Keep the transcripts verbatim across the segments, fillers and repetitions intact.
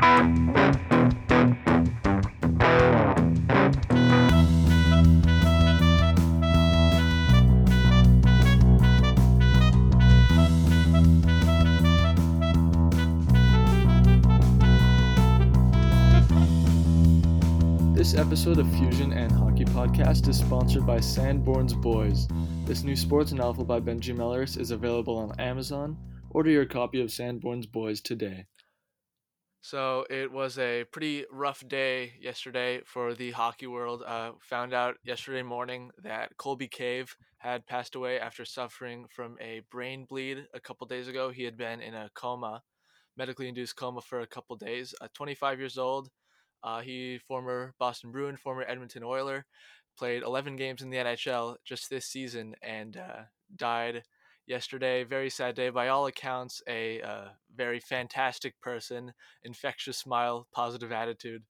This episode of Fusion and Hockey Podcast is sponsored by Sanborn's Boys. This new sports novel by Benji Melleris is available on Amazon. Order your copy of Sanborn's Boys today. So it was a pretty rough day yesterday for the hockey world. Uh, found out yesterday morning that Colby Cave had passed away after suffering from a brain bleed a couple days ago. He had been in a coma, medically induced coma for a couple days. Uh, twenty-five years old. Uh, he, former Boston Bruin, former Edmonton Oiler, played eleven games in the N H L just this season and uh, died yesterday. Very sad day. By all accounts, a uh, very fantastic person, infectious smile, positive attitude.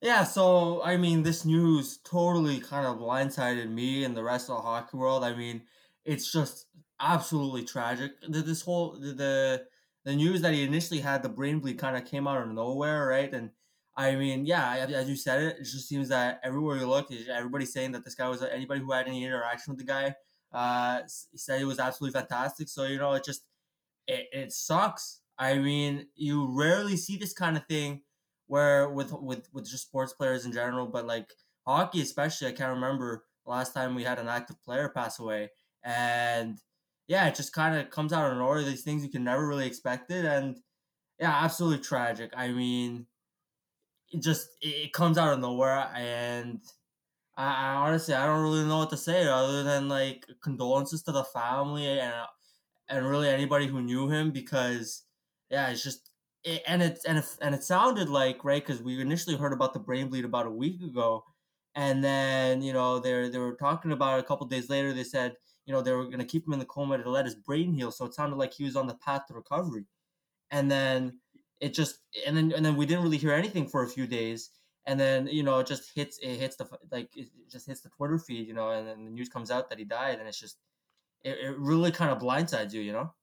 Yeah, so, I mean, this news totally kind of blindsided me and the rest of the hockey world. I mean, it's just absolutely tragic. This whole, the, the news that he initially had, the brain bleed, kind of came out of nowhere, right? And I mean, yeah, as you said it, it just seems that everywhere you look, everybody's saying that this guy was, anybody who had any interaction with the guy, uh, said he was absolutely fantastic. So, you know, it just, it, it sucks. I mean, you rarely see this kind of thing where with, with, with just sports players in general, but like hockey especially, I can't remember the last time we had an active player pass away. And yeah, it just kind of comes out of nowhere. These things you can never really expect it. And yeah, absolutely tragic. I mean, It just it comes out of nowhere, and I, I honestly I don't really know what to say other than like condolences to the family and and really anybody who knew him, because yeah, it's just it, and it's and it, and it sounded like, right, because we initially heard about the brain bleed about a week ago, and then you know they they were talking about it a couple days later. They said you know they were gonna keep him in the coma to let his brain heal, so it sounded like he was on the path to recovery, and then. It just and then and then we didn't really hear anything for a few days, and then you know it just hits it hits the like it just hits the Twitter feed, you know, and then the news comes out that he died, and it's just it, it really kind of blindsides you, you know.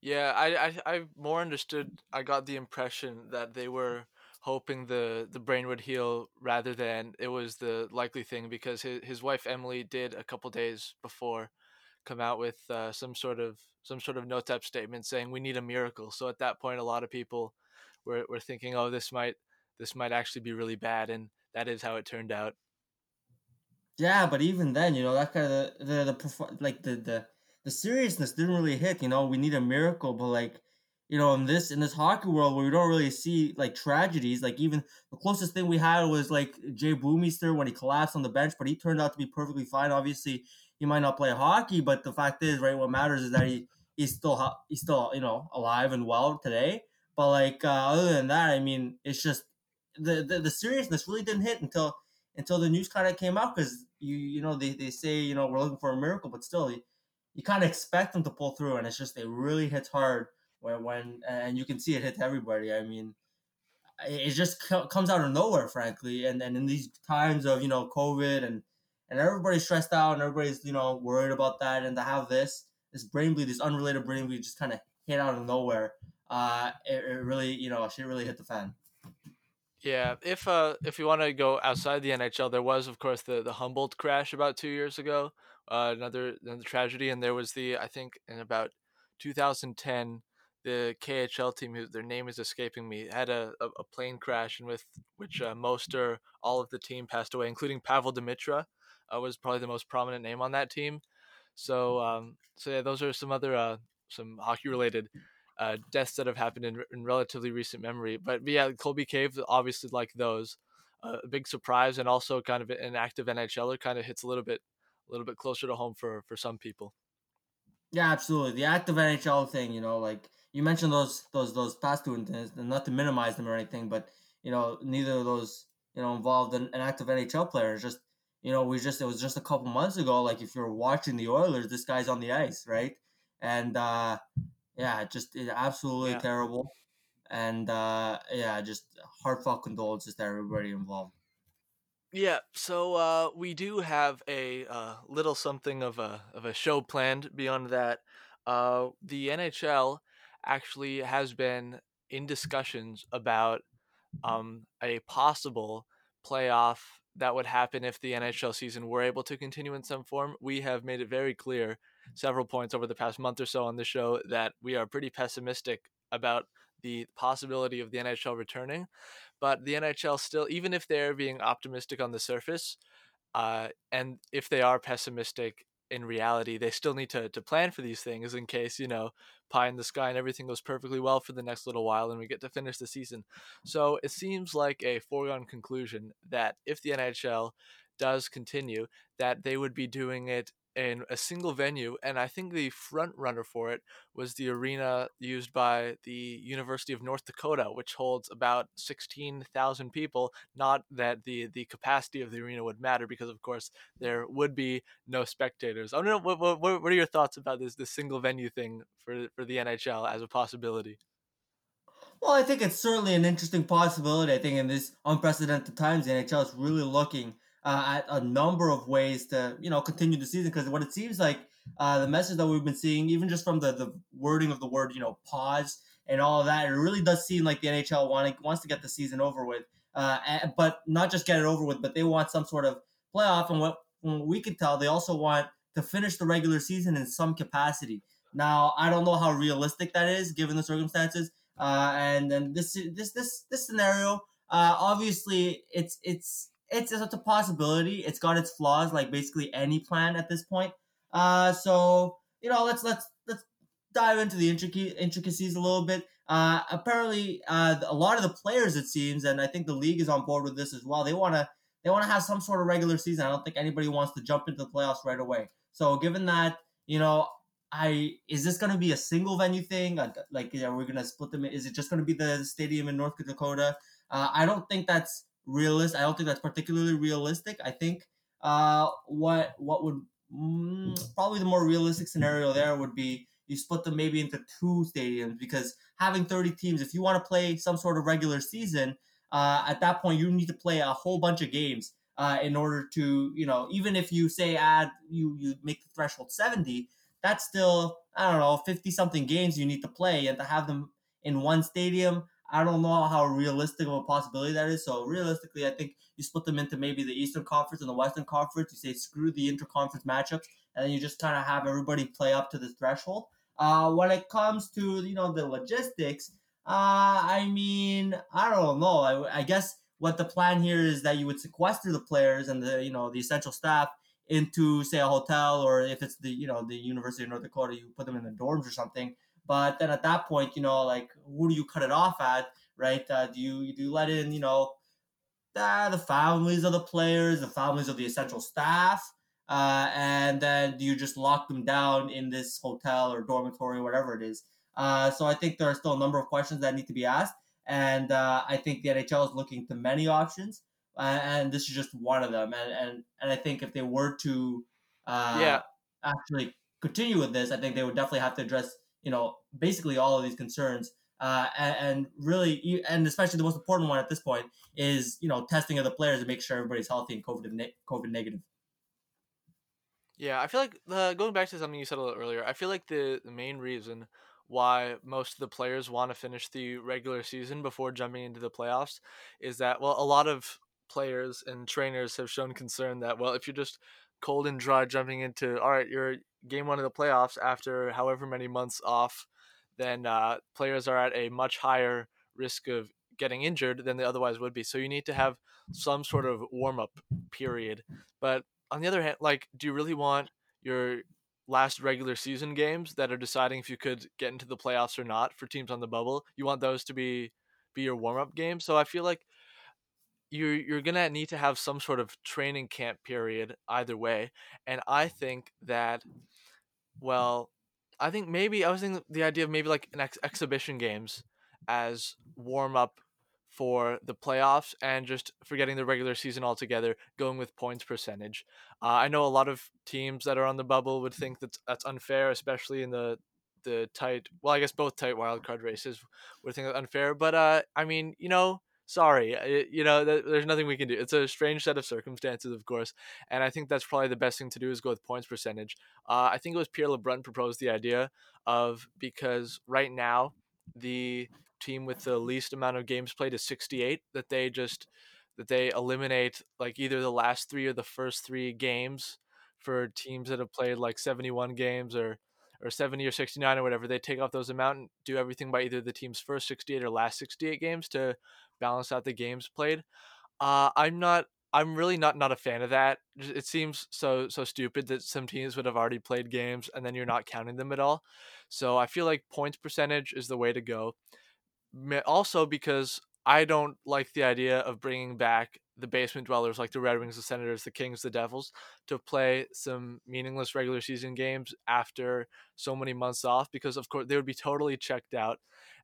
Yeah, I, I I more understood. I got the impression that they were hoping the the brain would heal rather than it was the likely thing, because his his wife Emily did a couple days before come out with uh, some sort of some sort of no-tap statement saying we need a miracle. So at that point, a lot of people were were thinking, oh, this might this might actually be really bad, and that is how it turned out. Yeah, but even then, you know, that kind of the the, the like the, the the seriousness didn't really hit. You know, we need a miracle, but like you know, in this in this hockey world where we don't really see like tragedies, like even the closest thing we had was like Jay Bouwmeester when he collapsed on the bench, but he turned out to be perfectly fine, obviously. He might not play hockey, but the fact is, right, what matters is that he, he's still, he's still, you know, alive and well today. But, like, uh, other than that, I mean, it's just the, the, the seriousness really didn't hit until until the news kind of came out, because, you you know, they, they say, you know, we're looking for a miracle, but still, you, you kind of expect them to pull through, and it's just, it really hits hard when, when and you can see it hits everybody. I mean, it just co- comes out of nowhere, frankly, and, and in these times of, you know, COVID and, And everybody's stressed out, and everybody's, you know, worried about that. And to have this, this brain bleed, this unrelated brain bleed, just kind of hit out of nowhere. Uh, it, it really, you know, shit really hit the fan. Yeah, if uh, if you want to go outside the N H L, there was, of course, the, the Humboldt crash about two years ago, uh, another another tragedy, and there was the I think in about two thousand ten, the K H L team, who their name is escaping me, had a, a, a plane crash, and with which uh, most or all of the team passed away, including Pavel Dimitra. Uh, was probably the most prominent name on that team. So, um, so yeah, those are some other uh, some hockey-related uh, deaths that have happened in, in relatively recent memory. But, but yeah, Colby Cave, obviously like those, uh, a big surprise, and also kind of an active N H Ler, kind of hits a little bit, a little bit closer to home for for some people. Yeah, absolutely. The active N H L thing, you know, like you mentioned those those those past two, and not to minimize them or anything, but you know, neither of those you know involved an, an active N H L player. Just You know, we just, it was just a couple months ago, like if you're watching the Oilers, this guy's on the ice, right? And uh, yeah, just it, absolutely yeah. terrible. And uh, yeah, just heartfelt condolences to everybody involved. Yeah, so uh, we do have a uh, little something of a, of a show planned beyond that. Uh, the N H L actually has been in discussions about um, a possible playoff that would happen if the N H L season were able to continue in some form. We have made it very clear several points over the past month or so on the show that we are pretty pessimistic about the possibility of the N H L returning. But the N H L still, even if they're being optimistic on the surface, uh, and if they are pessimistic in reality, they still need to to plan for these things in case, you know, pie in the sky and everything goes perfectly well for the next little while and we get to finish the season. So it seems like a foregone conclusion that if the N H L does continue, that they would be doing it in a single venue. And I think the front runner for it was the arena used by the University of North Dakota, which holds about sixteen thousand people. Not that the, the capacity of the arena would matter, because of course there would be no spectators. I don't know, what, what, what are your thoughts about this, this single venue thing for, for the N H L as a possibility? Well, I think it's certainly an interesting possibility. I think in these unprecedented times, the N H L is really looking Uh, at a number of ways to, you know, continue the season, because what it seems like uh, the message that we've been seeing, even just from the, the wording of the word, you know, pause and all of that, it really does seem like the N H L want, wants to get the season over with, uh, and, but not just get it over with, but they want some sort of playoff. And what, from what we can tell, they also want to finish the regular season in some capacity. Now, I don't know how realistic that is given the circumstances, uh, and then this this this this scenario, uh, obviously, it's it's. It's, it's a possibility. It's got its flaws, like basically any plan at this point. Uh, so you know, let's let's let's dive into the intric- intricacies a little bit. Uh, apparently, uh, a lot of the players, it seems, and I think the league is on board with this as well. They wanna they wanna have some sort of regular season. I don't think anybody wants to jump into the playoffs right away. So given that, you know, I is this gonna be a single venue thing? Like, are we gonna split them? Is it just gonna be the stadium in North Dakota? Uh, I don't think that's. Realist, I don't think that's particularly realistic. I think uh, what what would mm, probably the more realistic scenario there would be you split them maybe into two stadiums, because having thirty teams, if you want to play some sort of regular season, uh, at that point you need to play a whole bunch of games uh, in order to, you know, even if you say add you you make the threshold seventy, that's still, I don't know, fifty something games you need to play, and to have them in one stadium, I don't know how realistic of a possibility that is. So realistically, I think you split them into maybe the Eastern Conference and the Western Conference. You say screw the interconference matchups, and then you just kind of have everybody play up to the threshold. Uh, when it comes to, you know, the logistics, uh, I mean, I don't know. I, I guess what the plan here is that you would sequester the players and the, you know, the essential staff into, say, a hotel, or if it's the, you know, the University of North Dakota, you put them in the dorms or something. But then at that point, you know, like, who do you cut it off at, right? Uh, do you do you let in, you know, ah, the families of the players, the families of the essential staff, uh, and then do you just lock them down in this hotel or dormitory, whatever it is? Uh, so I think there are still a number of questions that need to be asked, and uh, I think the N H L is looking to many options, uh, and this is just one of them. And and and I think if they were to uh, yeah. actually continue with this, I think they would definitely have to address, you know, basically all of these concerns, uh, and, and really, and especially the most important one at this point is, you know, testing of the players to make sure everybody's healthy and COVID ne- COVID negative. Yeah, I feel like uh, going back to something you said a little earlier, I feel like the, the main reason why most of the players want to finish the regular season before jumping into the playoffs is that, well, a lot of players and trainers have shown concern that, well, if you're just cold and dry jumping into, all right, you're game one of the playoffs after however many months off, then uh, players are at a much higher risk of getting injured than they otherwise would be. So you need to have some sort of warm-up period. But on the other hand, like, do you really want your last regular season games that are deciding if you could get into the playoffs or not for teams on the bubble? You want those to be, be your warm-up game? So I feel like you're, you're going to need to have some sort of training camp period either way. And I think that... Well, I think maybe I was thinking the idea of maybe like an ex- exhibition games as warm up for the playoffs and just forgetting the regular season altogether, going with points percentage. Uh, I know a lot of teams that are on the bubble would think that that's unfair, especially in the the tight. Well, I guess both tight wildcard races would think that's unfair. But uh, I mean, you know, sorry, it, you know, th- there's nothing we can do. It's a strange set of circumstances, of course, and I think that's probably the best thing to do is go with points percentage. Uh, I think it was Pierre LeBrun proposed the idea of, because right now the team with the least amount of games played is sixty-eight, that they just that they eliminate like either the last three or the first three games for teams that have played like seventy-one games or or seventy or sixty-nine or whatever. They take off those amount and do everything by either the team's first sixty-eight or last sixty-eight games to balance out the games played. Uh, I'm not, I'm really not, not a fan of that. It seems so, so stupid that some teams would have already played games and then you're not counting them at all. So I feel like points percentage is the way to go. Also, because I don't like the idea of bringing back the basement dwellers like the Red Wings, the Senators, the Kings, the Devils to play some meaningless regular season games after so many months off, because of course they would be totally checked out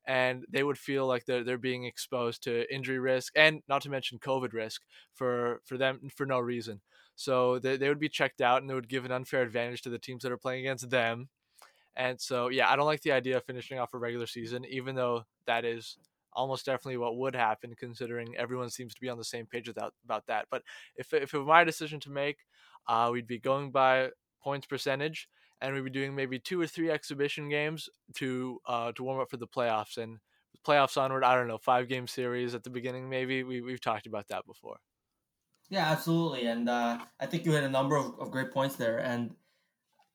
and they would feel like they're, they're being exposed to injury risk and not to mention COVID risk for, for them for no reason. So they, they would be checked out and they would give an unfair advantage to the teams that are playing against them. And so, yeah, I don't like the idea of finishing off a regular season, even though that is almost definitely what would happen, considering everyone seems to be on the same page without, about that. But if, if it were my decision to make, uh, we'd be going by points percentage, and we'd be doing maybe two or three exhibition games to uh, to warm up for the playoffs. And playoffs onward, I don't know, five-game series at the beginning maybe. We, we've talked about that before. Yeah, absolutely. And uh, I think you had a number of, of great points there. And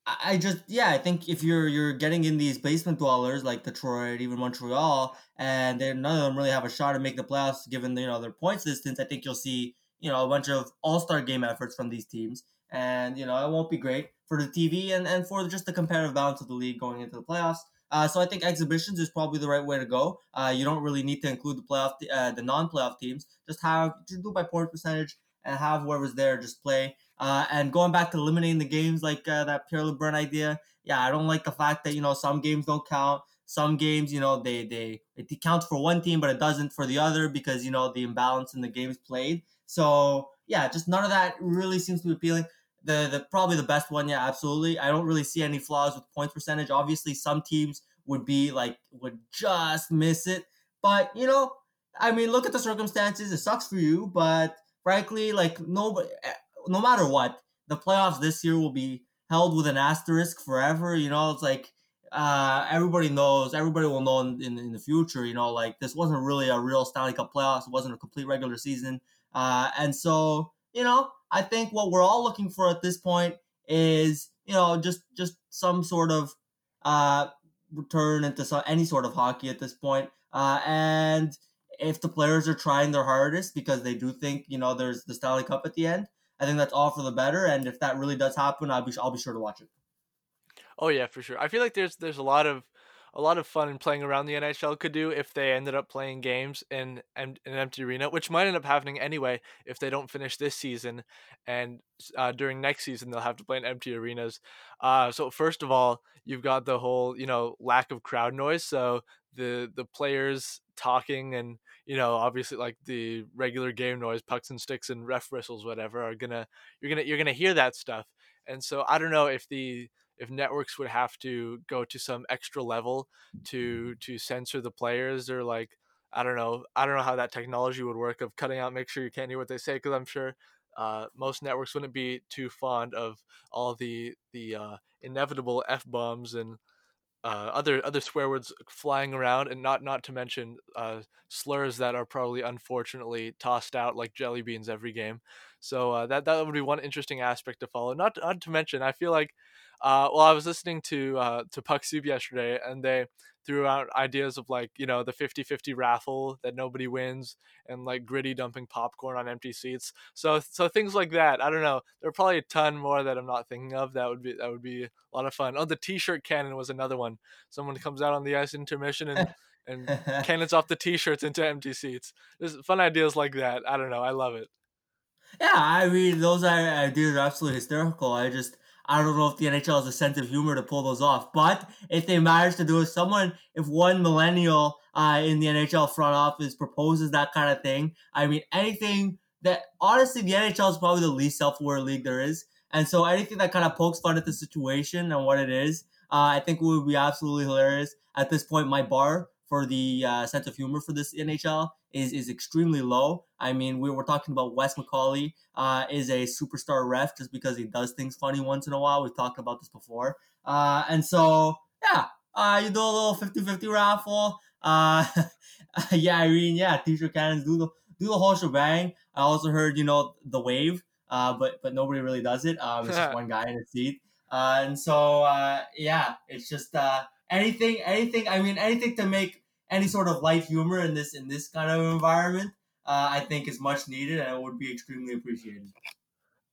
I just, yeah, I think if you're you're getting in these basement dwellers like Detroit, even Montreal, and none of them really have a shot to make the playoffs given the, you know, their points distance, I think you'll see, you know, a bunch of all-star game efforts from these teams. And, you know, it won't be great for the T V and, and for just the competitive balance of the league going into the playoffs. Uh, so I think exhibitions is probably the right way to go. Uh, you don't really need to include the playoff, uh, the non-playoff teams. Just have, just do by point percentage and have whoever's there just play. Uh, and going back to eliminating the games like uh, that Pierre LeBrun idea, yeah, I don't like the fact that, you know, some games don't count. Some games, you know, they, they it counts for one team, but it doesn't for the other because, you know, the imbalance in the games played. So, yeah, just none of that really seems to be appealing. The, the probably the best one, yeah, absolutely. I don't really see any flaws with points percentage. Obviously, some teams would be like, would just miss it. But, you know, I mean, look at the circumstances. It sucks for you, but frankly, like, nobody... no matter what, the playoffs this year will be held with an asterisk forever. You know, it's like uh, everybody knows, everybody will know in, in, in the future, you know, like this wasn't really a real Stanley Cup playoffs. It wasn't a complete regular season. Uh, and so, you know, I think what we're all looking for at this point is, you know, just, just some sort of uh, return into some, any sort of hockey at this point. Uh, and if the players are trying their hardest because they do think, you know, there's the Stanley Cup at the end, I think that's all for the better, and if that really does happen, I'll be I'll be sure to watch it. Oh yeah, for sure. I feel like there's there's a lot of a lot of fun in playing around the N H L could do if they ended up playing games in, in an empty arena, which might end up happening anyway if they don't finish this season, and uh, during next season they'll have to play in empty arenas. Uh, so first of all, you've got the whole, you know, lack of crowd noise. So the the players talking and, you know, obviously like the regular game noise, pucks and sticks and ref whistles, whatever, are gonna you're gonna you're gonna hear that stuff. And so I don't know if the if networks would have to go to some extra level to to censor the players, or like I don't know I don't know how that technology would work of cutting out, make sure you can't hear what they say, because I'm sure uh, most networks wouldn't be too fond of all the the uh, inevitable F-bombs and Uh, other other swear words flying around, and not not to mention uh, slurs that are probably unfortunately tossed out like jelly beans every game. So uh, that that would be one interesting aspect to follow. Not, not to mention, I feel like uh, well, I was listening to uh, to Puck Soup yesterday, and they threw out ideas of like, you know, the fifty-fifty raffle that nobody wins, and like Gritty dumping popcorn on empty seats. So so things like that. I don't know. There are probably a ton more that I'm not thinking of. That would be that would be a lot of fun. Oh, the T-shirt cannon was another one. Someone comes out on the ice intermission and and cannons off the T-shirts into empty seats. There's fun ideas like that. I don't know. I love it. Yeah, I mean, those ideas are absolutely hysterical. I just, I don't know if the N H L has a sense of humor to pull those off. But if they manage to do it, someone, if one millennial uh, in the N H L front office proposes that kind of thing, I mean, anything that, honestly, the N H L is probably the least self-aware league there is. And so anything that kind of pokes fun at the situation and what it is, uh, I think would be absolutely hilarious. At this point, my bar for the uh, sense of humor for this N H L is is extremely low. I mean, we were talking about Wes McCauley uh, is a superstar ref just because he does things funny once in a while. We've talked about this before. Uh, and so, yeah, uh, you do a little fifty-fifty raffle. Uh, yeah, I mean, yeah, t-shirt cannons, do the, do the whole shebang. I also heard, you know, the wave, uh, but but nobody really does it. Um, it's just one guy in a seat. Uh, and so, uh, yeah, it's just uh, anything, anything, I mean, anything to make any sort of light humor in this in this kind of environment, uh, I think is much needed, and it would be extremely appreciated.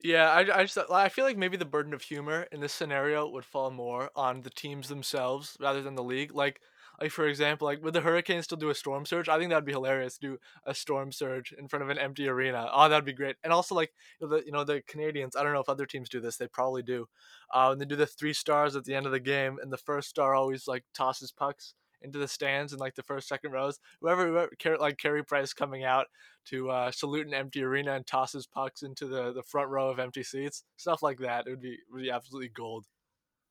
Yeah, I, I just I feel like maybe the burden of humor in this scenario would fall more on the teams themselves rather than the league. Like, like for example, like would the Hurricanes still do a storm surge? I think that'd be hilarious to do a storm surge in front of an empty arena. Oh, that'd be great. And also, like the you know the Canadians. I don't know if other teams do this. They probably do. Uh, and they do the three stars at the end of the game, and the first star always like tosses pucks into the stands and like the first, second rows. Whoever, whoever like Carey Price coming out to uh, salute an empty arena and tosses pucks into the, the front row of empty seats, stuff like that. It would be would be absolutely gold.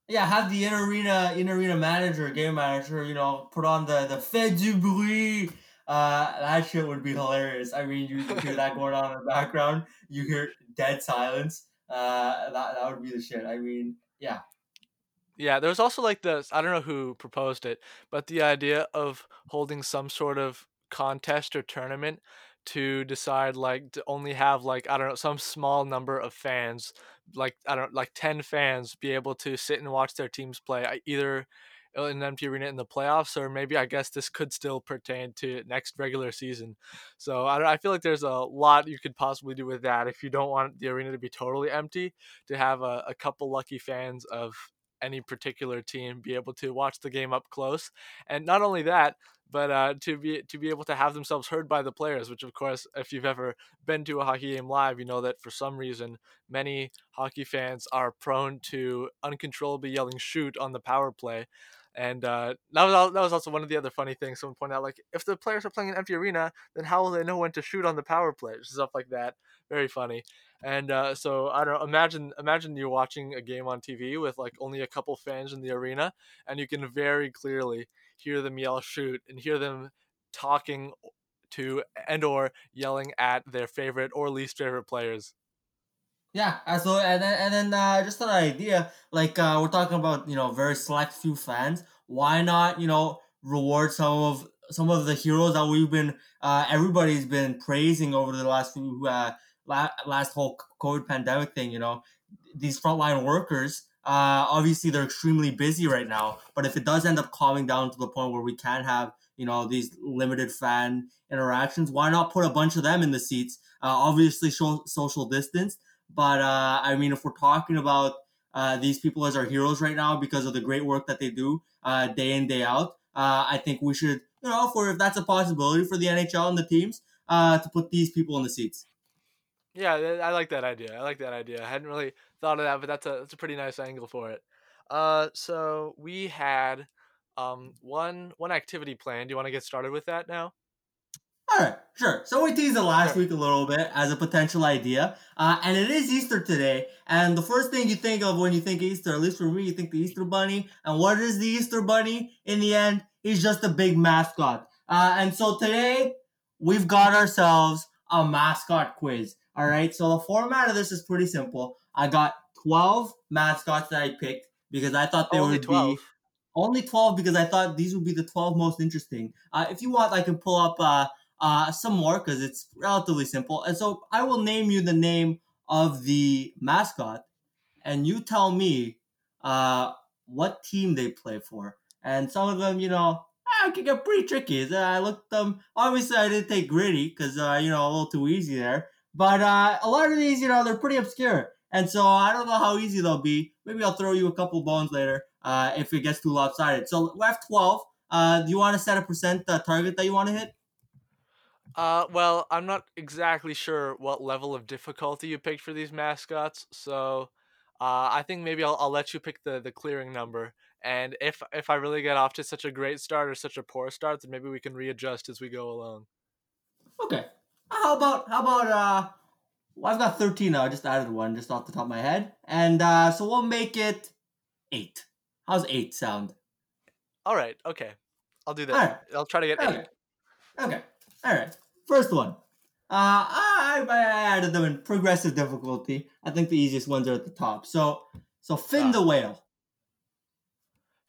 Yeah, have the in arena in arena manager, game manager, you know, put on the the fait du bruit. Uh, that shit would be hilarious. I mean, you hear that going on in the background, you hear dead silence. Uh, that that would be the shit. I mean, yeah. Yeah, there was also like this, I don't know who proposed it, but the idea of holding some sort of contest or tournament to decide like to only have like, I don't know, some small number of fans, like, I don't like ten fans be able to sit and watch their teams play either in an empty arena in the playoffs, or maybe I guess this could still pertain to next regular season. So I, don't, I feel like there's a lot you could possibly do with that if you don't want the arena to be totally empty, to have a, a couple lucky fans of any particular team be able to watch the game up close, and not only that, but uh, to be to be able to have themselves heard by the players, which of course, if you've ever been to a hockey game live, you know that for some reason many hockey fans are prone to uncontrollably yelling "shoot" on the power play. And uh, that was that was also one of the other funny things someone pointed out, like if the players are playing an empty arena, then how will they know when to shoot on the power play? Stuff like that, very funny. And uh, so I don't know, imagine imagine you're watching a game on T V with like only a couple fans in the arena, and you can very clearly hear them yell "shoot" and hear them talking to and or yelling at their favorite or least favorite players. Yeah, so and then and then uh, just an idea, like uh, we're talking about, you know, very select few fans. Why not, you know, reward some of some of the heroes that we've been uh, everybody's been praising over the last few uh, la- last whole COVID pandemic thing. You know, these frontline workers. Uh, obviously, they're extremely busy right now. But if it does end up calming down to the point where we can have, you know, these limited fan interactions, why not put a bunch of them in the seats? Uh, obviously, show social distance. But, uh, I mean, if we're talking about uh, these people as our heroes right now because of the great work that they do uh, day in, day out, uh, I think we should, you know, for if that's a possibility for the N H L and the teams, uh, to put these people in the seats. Yeah, I like that idea. I like that idea. I hadn't really thought of that, but that's a, that's a pretty nice angle for it. Uh, so we had um, one one activity planned. Do you want to get started with that now? All right, sure. So we teased it last week a little bit as a potential idea. Uh, and it is Easter today. And the first thing you think of when you think Easter, at least for me, you think the Easter Bunny. And what is the Easter Bunny? In the end, he's just a big mascot. Uh, and so today, we've got ourselves a mascot quiz. All right, so the format of this is pretty simple. I got twelve mascots that I picked because I thought they would be... Only twelve because I thought these would be the twelve most interesting. Uh, if you want, I can pull up... Uh, Uh, some more because it's relatively simple. And so I will name you the name of the mascot and you tell me uh, what team they play for. And some of them, you know, I can get pretty tricky. I looked them, obviously I didn't take Gritty because, uh, you know, a little too easy there. But uh, a lot of these, you know, they're pretty obscure. And so I don't know how easy they'll be. Maybe I'll throw you a couple bones later uh, if it gets too lopsided. So we have twelve. Uh, do you want to set a percent uh, target that you want to hit? Uh, well, I'm not exactly sure what level of difficulty you picked for these mascots, so uh, I think maybe I'll, I'll let you pick the, the clearing number, and if if I really get off to such a great start or such a poor start, then maybe we can readjust as we go along. Okay. How about, how about, uh, well, I've got thirteen now, I just added one just off the top of my head, and uh, so we'll make it eight. How's eight sound? All right, okay. I'll do that. All right. I'll try to get okay. eight. Okay. All right. First one. Uh, I, I added them in progressive difficulty. I think the easiest ones are at the top. So, so Finn uh, the whale.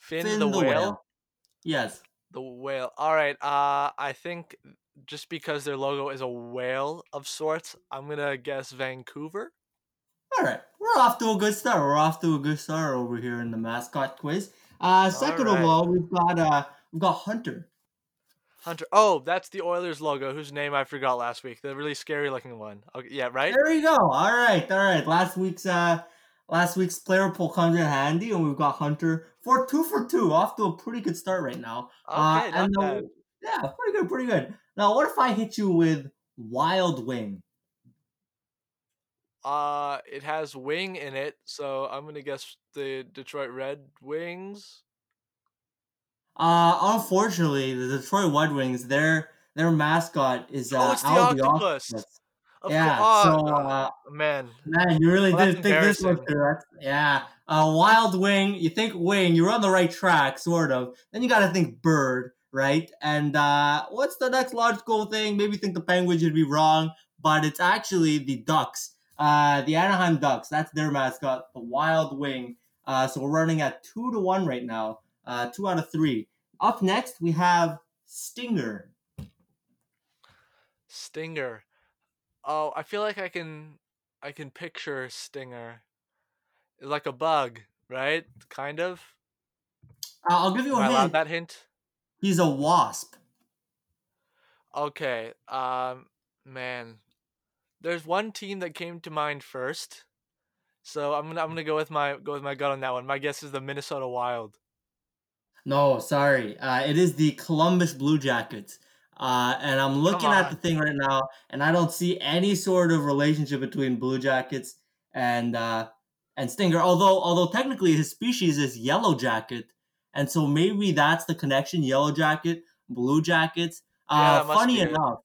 Finn, Finn the, the whale? whale. Yes. The whale. All right. Uh, I think just because their logo is a whale of sorts, I'm going to guess Vancouver. All right. We're off to a good start. We're off to a good start over here in the mascot quiz. Uh, second all right. of all, we've got uh, we've got Hunter. Hunter. Oh, that's the Oilers logo, whose name I forgot last week. The really scary looking one. Okay, yeah, right? There we go. All right. All right. Last week's uh, last week's player poll comes in handy, and we've got Hunter for two for two. Off to a pretty good start right now. Okay, uh, not and bad. The, yeah, pretty good, pretty good. Now, what if I hit you with Wild Wing? Uh, it has wing in it, so I'm going to guess the Detroit Red Wings. Uh, unfortunately, the Detroit Red Wings, their their mascot is uh, oh, it's the octopus. The octopus. Of yeah, course. so uh, man, man, you really well, didn't think this was correct. Yeah, uh, Wild Wing. You think wing, you're on the right track, sort of. Then you got to think bird, right? And uh, what's the next logical thing? Maybe think the penguins would be wrong, but it's actually the Ducks. Uh, the Anaheim Ducks. That's their mascot, the Wild Wing. Uh, so we're running at two to one right now. Uh, two out of three. Up next, we have Stinger. Stinger. Oh, I feel like I can, I can picture Stinger. It's like a bug, right? Kind of. Uh, I'll give you Am a I hint. Allowed that hint? He's a wasp. Okay. Um, man, there's one team that came to mind first, so I'm gonna I'm gonna go with my go with my gut on that one. My guess is the Minnesota Wild. No, sorry. Uh, it is the Columbus Blue Jackets. Uh, and I'm looking at the thing right now, and I don't see any sort of relationship between Blue Jackets and uh, and Stinger. Although, although technically his species is Yellow Jacket, and so maybe that's the connection: Yellow Jacket, Blue Jackets. Uh, yeah, funny enough,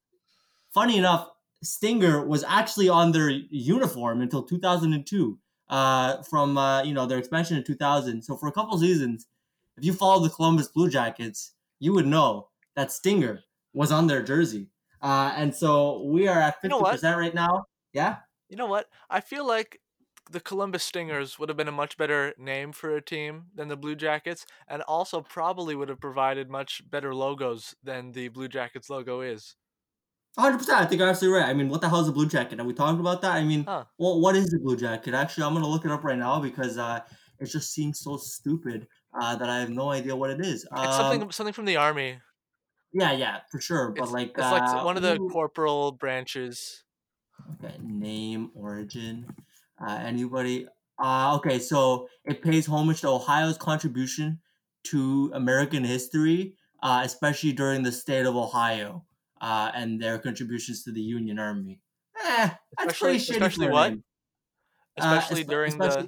funny enough, Stinger was actually on their uniform until two thousand two. Uh, from uh, you know their expansion in two thousand. So for a couple seasons, if you follow the Columbus Blue Jackets, you would know that Stinger was on their jersey. Uh, and so we are at fifty percent you know right now. Yeah? You know what? I feel like the Columbus Stingers would have been a much better name for a team than the Blue Jackets, and also probably would have provided much better logos than the Blue Jackets logo is. one hundred percent. I think you're absolutely right. I mean, what the hell is a Blue Jacket? Are we talking about that? I mean, huh. well, what is a Blue Jacket? Actually, I'm going to look it up right now because uh, it just seems so stupid. Uh, that I have no idea what it is. Um, it's something something from the army. Yeah, yeah, for sure. But it's, like, it's uh, like one of the ooh. corporal branches. Okay, name, origin. Uh, anybody? Uh, okay, so it pays homage to Ohio's contribution to American history, uh, especially during the state of Ohio uh, and their contributions to the Union Army. Eh, that's especially, pretty shitty. Especially what? Especially uh, during especially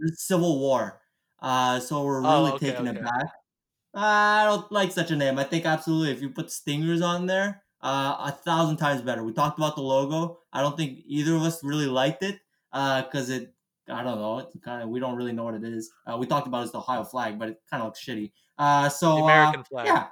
the... the Civil War. Uh, so we're really oh, okay, taking okay. it back. Uh, I don't like such a name. I think absolutely if you put Stingers on there, uh, a thousand times better. We talked about the logo. I don't think either of us really liked it, uh, because it, I don't know, it's kind of, we don't really know what it is. Uh, we talked about it's the Ohio flag, but it kind of looks shitty. Uh, so the American uh, flag. Yeah.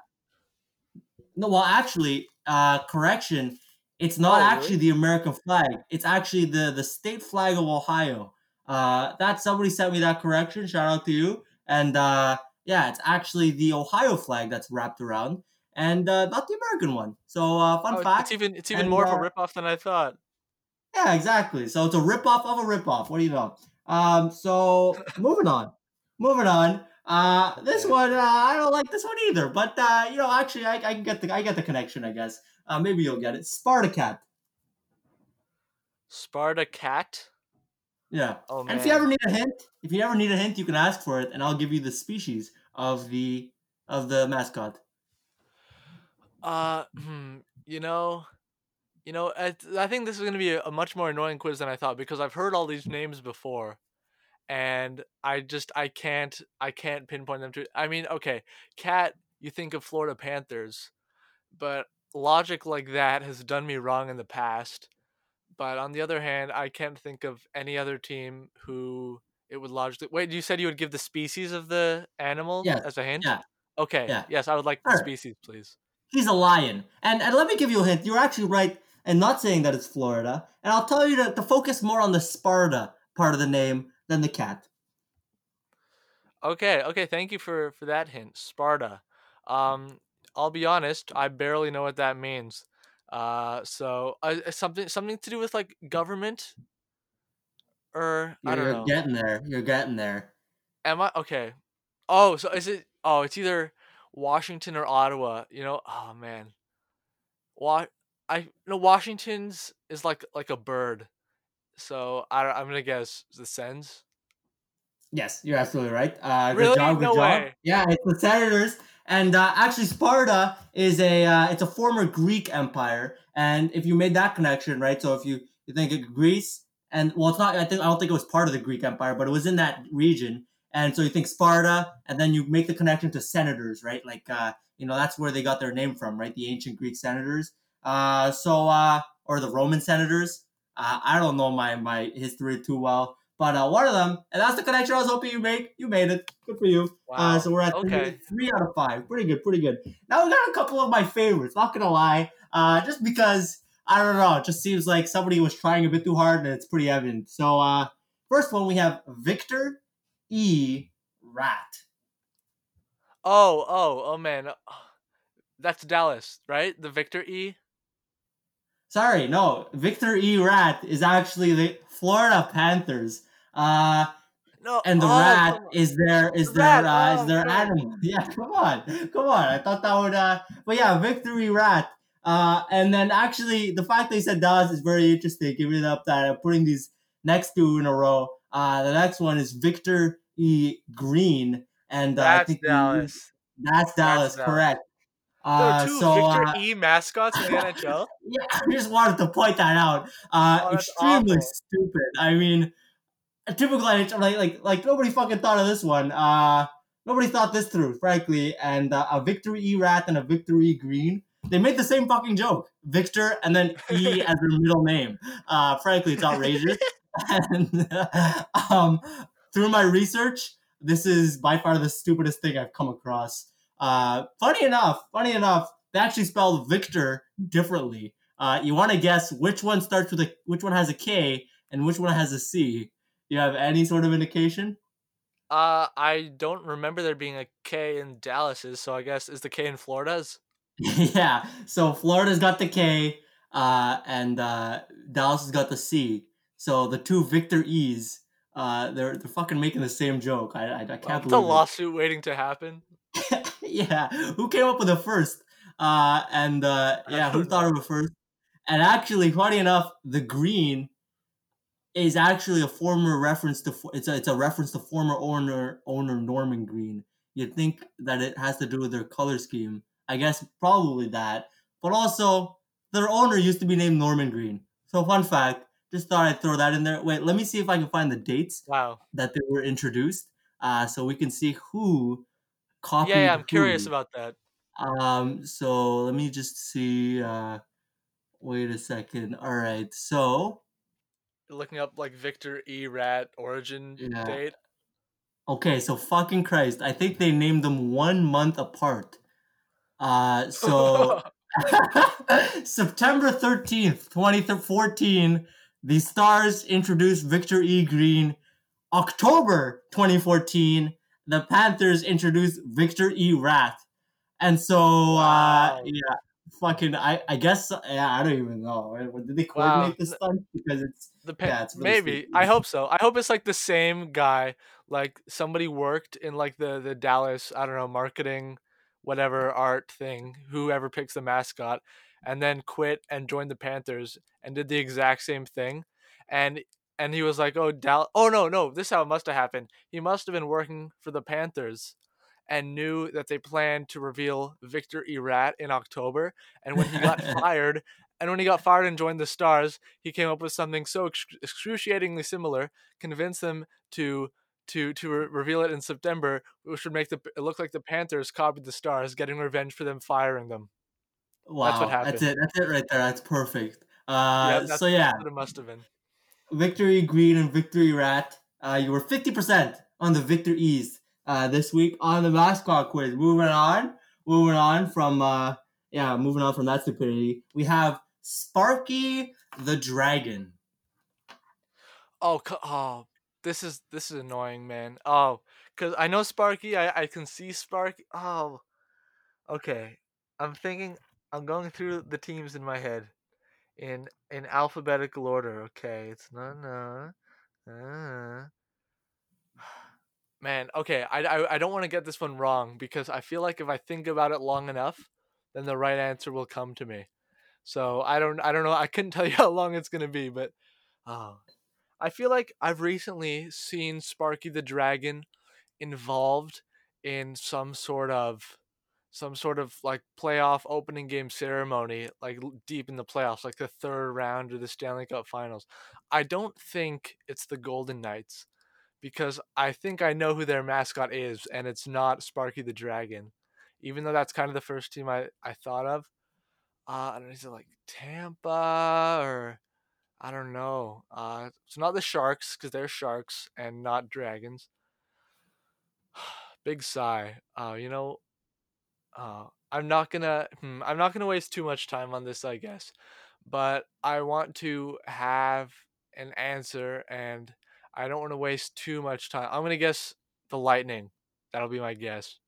No, well, actually, uh, correction. It's not oh, actually really? the American flag. It's actually the the state flag of Ohio. Uh, that somebody sent me that correction. Shout out to you. And uh, yeah, it's actually the Ohio flag that's wrapped around, and uh, not the American one. So uh, fun oh, fact. It's even it's even and, more uh, of a ripoff than I thought. Yeah, exactly. So it's a ripoff of a ripoff. What do you know? Um, so moving on, moving on. Uh, this one uh, I don't like this one either. But uh, you know, actually, I, I get the I get the connection. I guess uh, maybe you'll get it. Spartacat. Spartacat. Yeah, oh, and if you ever need a hint, if you ever need a hint, you can ask for it, and I'll give you the species of the of the mascot. Uh, you know, you know, I, I think this is going to be a, a much more annoying quiz than I thought, because I've heard all these names before, and I just I can't I can't pinpoint them to. I mean, okay, cat, you think of Florida Panthers, but logic like that has done me wrong in the past. But on the other hand, I can't think of any other team who it would logically... Wait, you said you would give the species of the animal yes. as a hint? Yeah. Okay. Yeah. Yes, I would like the right. species, please. He's a lion. And and let me give you a hint. You're actually right in not saying that it's Florida. And I'll tell you to, to focus more on the Sparta part of the name than the cat. Okay. Okay. Thank you for, for that hint. Sparta. Um, I'll be honest, I barely know what that means. Uh, so uh, something something to do with like government, or yeah, I don't you're know. You're getting there. You're getting there. Am I okay? Oh, so is it? Oh, it's either Washington or Ottawa. You know? Oh man, what? I no Washington's is like like a bird. So I I'm gonna guess the Sens. Yes, you're absolutely right. Uh, really? Good job, good no job. Way. Yeah, it's the Senators. And uh, actually, Sparta is a uh, it's a former Greek empire, and if you made that connection, right? So if you, you think of Greece, and well, it's not. I think I don't think it was part of the Greek empire, but it was in that region. And so you think Sparta, and then you make the connection to Senators, right? Like uh, you know, that's where they got their name from, right? The ancient Greek senators, uh, so uh, or the Roman senators. Uh, I don't know my my history too well. But uh, one of them, and that's the connection I was hoping you make. You made it. Good for you. Wow. Uh, so we're at three, okay. three out of five. Pretty good, pretty good. Now we got a couple of my favorites, not going to lie, uh, just because, I don't know, it just seems like somebody was trying a bit too hard, and it's pretty evident. So uh, first one, we have Victor E. Rat. Oh, oh, oh, man. That's Dallas, right? The Victor E.? Sorry, no. Victor E. Rat is actually the Florida Panthers. Uh, no, and the oh, rat is their is the their uh, oh, is their animal. Yeah, come on, come on. I thought that would. Uh, but yeah, Victor E. Rat. Uh, and then actually, the fact they said Dallas is very interesting. Giving up that I'm putting these next two in a row. Uh, the next one is Victor E. Green, and uh, that's I think Dallas. He, that's Dallas, that's correct. Dallas. Uh, there are two so, Victor uh, E. mascots in the N H L? Yeah, I just wanted to point that out. Uh, oh, extremely awful. Stupid. I mean, a typical N H L, like, like, like nobody fucking thought of this one. Uh, nobody thought this through, frankly. And uh, a Victor E. Rat and a Victor E. Green, they made the same fucking joke. Victor and then E as their middle name. Uh, frankly, it's outrageous. and um, through my research, this is by far the stupidest thing I've come across. Uh, funny enough, funny enough, they actually spelled Victor differently. Uh, you want to guess which one starts with a, which one has a K and which one has a C. Do you have any sort of indication? Uh, I don't remember there being a K in Dallas's, so I guess is the K in Florida's? Yeah, so Florida's got the K, uh, and uh, Dallas has got the C. So the two Victor E's, uh, they're they're fucking making the same joke. I I, I can't well, believe it. It's a lawsuit waiting to happen. Yeah, who came up with the first? Uh, and uh, yeah, who thought of the first? And actually, funny enough, the green is actually a former reference to it's a, it's a reference to former owner owner Norman Green. You'd think that it has to do with their color scheme. I guess probably that, but also their owner used to be named Norman Green. So fun fact, just thought I'd throw that in there. Wait, let me see if I can find the dates. Wow. That they were introduced, uh, so we can see who. Yeah, yeah, I'm food. Curious about that. Um, so let me just see. Uh, wait a second. All right, so looking up like Victor E. Rat origin yeah. date. Okay, so fucking Christ, I think they named them one month apart. Uh, so September thirteenth, twenty fourteen, the Stars introduced Victor E. Green. October twenty fourteen. The Panthers introduced Victor E. Rat. And so, wow. uh, yeah, fucking, I, I guess, yeah, I don't even know. Did they coordinate wow. this stuff? Because it's, the pa- yeah, it's really maybe. Stupid. I hope so. I hope it's like the same guy, like somebody worked in like the, the Dallas, I don't know, marketing, whatever art thing, whoever picks the mascot, and then quit and joined the Panthers and did the exact same thing. And And he was like, oh, Dal- oh, no, no, this is how it must have happened. He must have been working for the Panthers and knew that they planned to reveal Victor E. Rat in October. And when he got fired and when he got fired and joined the Stars, he came up with something so excru- excruciatingly similar, convinced them to to to re- reveal it in September, which would make the it look like the Panthers copied the Stars, getting revenge for them firing them. Wow, that's what happened. That's it. That's it right there. That's perfect. Uh, yeah, that's, so, yeah. That's what it must have been. Victor E. Green and Victor E. Rat. Uh, you were fifty percent on the Victor E's uh, this week on the mascot quiz. Moving on, moving on from uh, yeah, moving on from that stupidity. We have Sparky the Dragon. Oh, oh, this is this is annoying, man. Oh, because I know Sparky. I, I can see Sparky. Oh, okay. I'm thinking, I'm going through the teams in my head in in alphabetical order. Okay, it's no, no, no. Man, okay, I, I, I don't want to get this one wrong because I feel like if I think about it long enough, then the right answer will come to me. So I don't, I don't know. I couldn't tell you how long it's gonna be, but oh, I feel like I've recently seen Sparky the Dragon involved in some sort of, some sort of like playoff opening game ceremony, like deep in the playoffs, like the third round or the Stanley Cup Finals. I don't think it's the Golden Knights, because I think I know who their mascot is, and it's not Sparky the Dragon, even though that's kind of the first team I, I thought of. Uh, I don't know, is it like Tampa or I don't know. Uh, it's not the Sharks because they're sharks and not dragons. Big sigh. Uh, you know, uh, I'm not gonna hmm, I'm not gonna waste too much time on this, I guess, but I want to have an answer and I don't want to waste too much time. I'm going to guess the Lightning. That'll be my guess.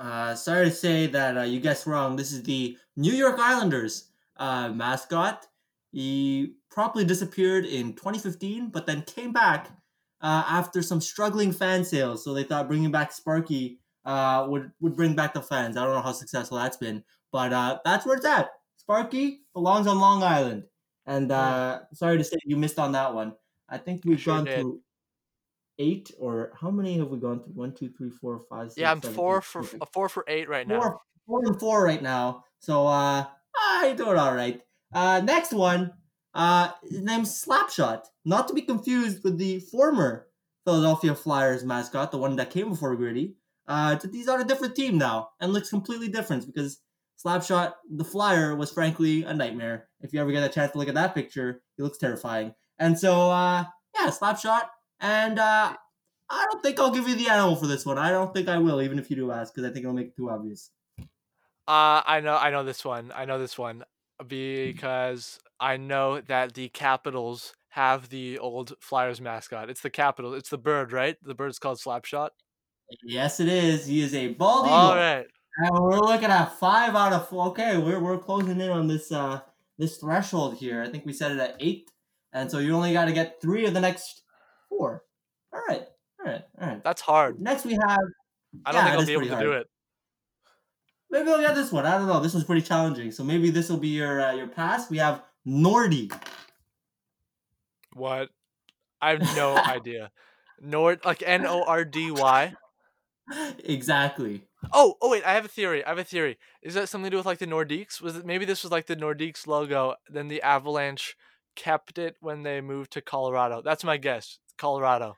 Uh, sorry to say that uh, you guessed wrong. This is the New York Islanders uh, mascot. He promptly disappeared in twenty fifteen, but then came back uh, after some struggling fan sales. So they thought bringing back Sparky uh, would, would bring back the fans. I don't know how successful that's been, but uh, that's where it's at. Sparky belongs on Long Island. And uh, sorry to say you missed on that one. I think we've I sure gone did. through eight, or how many have we gone through? One, two, three, four, five, six, yeah, I'm seven, four eight, for eight. four for eight right four, now. Four and four right now. So uh, I'm doing all right. Uh, next one, uh, his name's Slapshot, not to be confused with the former Philadelphia Flyers mascot, the one that came before Gritty. Uh, he's on a different team now and looks completely different because Slapshot, the Flyer, was frankly a nightmare. If you ever get a chance to look at that picture, he looks terrifying. And so, uh, yeah, Slapshot. And uh, I don't think I'll give you the animal for this one. I don't think I will, even if you do ask, because I think it'll make it too obvious. Uh, I know I know this one. I know this one because I know that the Capitals have the old Flyers mascot. It's the Capitals. It's the bird, right? The bird's called Slapshot. Yes, it is. He is a bald eagle. All right. And we're looking at five out of four. Okay, we're we're closing in on this uh this threshold here. I think we set it at eight. And so you only got to get three of the next four. All right. All right. All right. That's hard. Next we have... I don't yeah, think I'll be able to hard. do it. Maybe I'll get this one. I don't know. This one's pretty challenging. So maybe this will be your uh, your pass. We have Nordy. What? I have no idea. Nord, like N O R D Y? Exactly. Oh, oh wait, I have a theory. I have a theory. Is that something to do with like the Nordiques? Was it, maybe this was like the Nordiques logo, then the Avalanche kept it when they moved to Colorado. That's my guess. Colorado.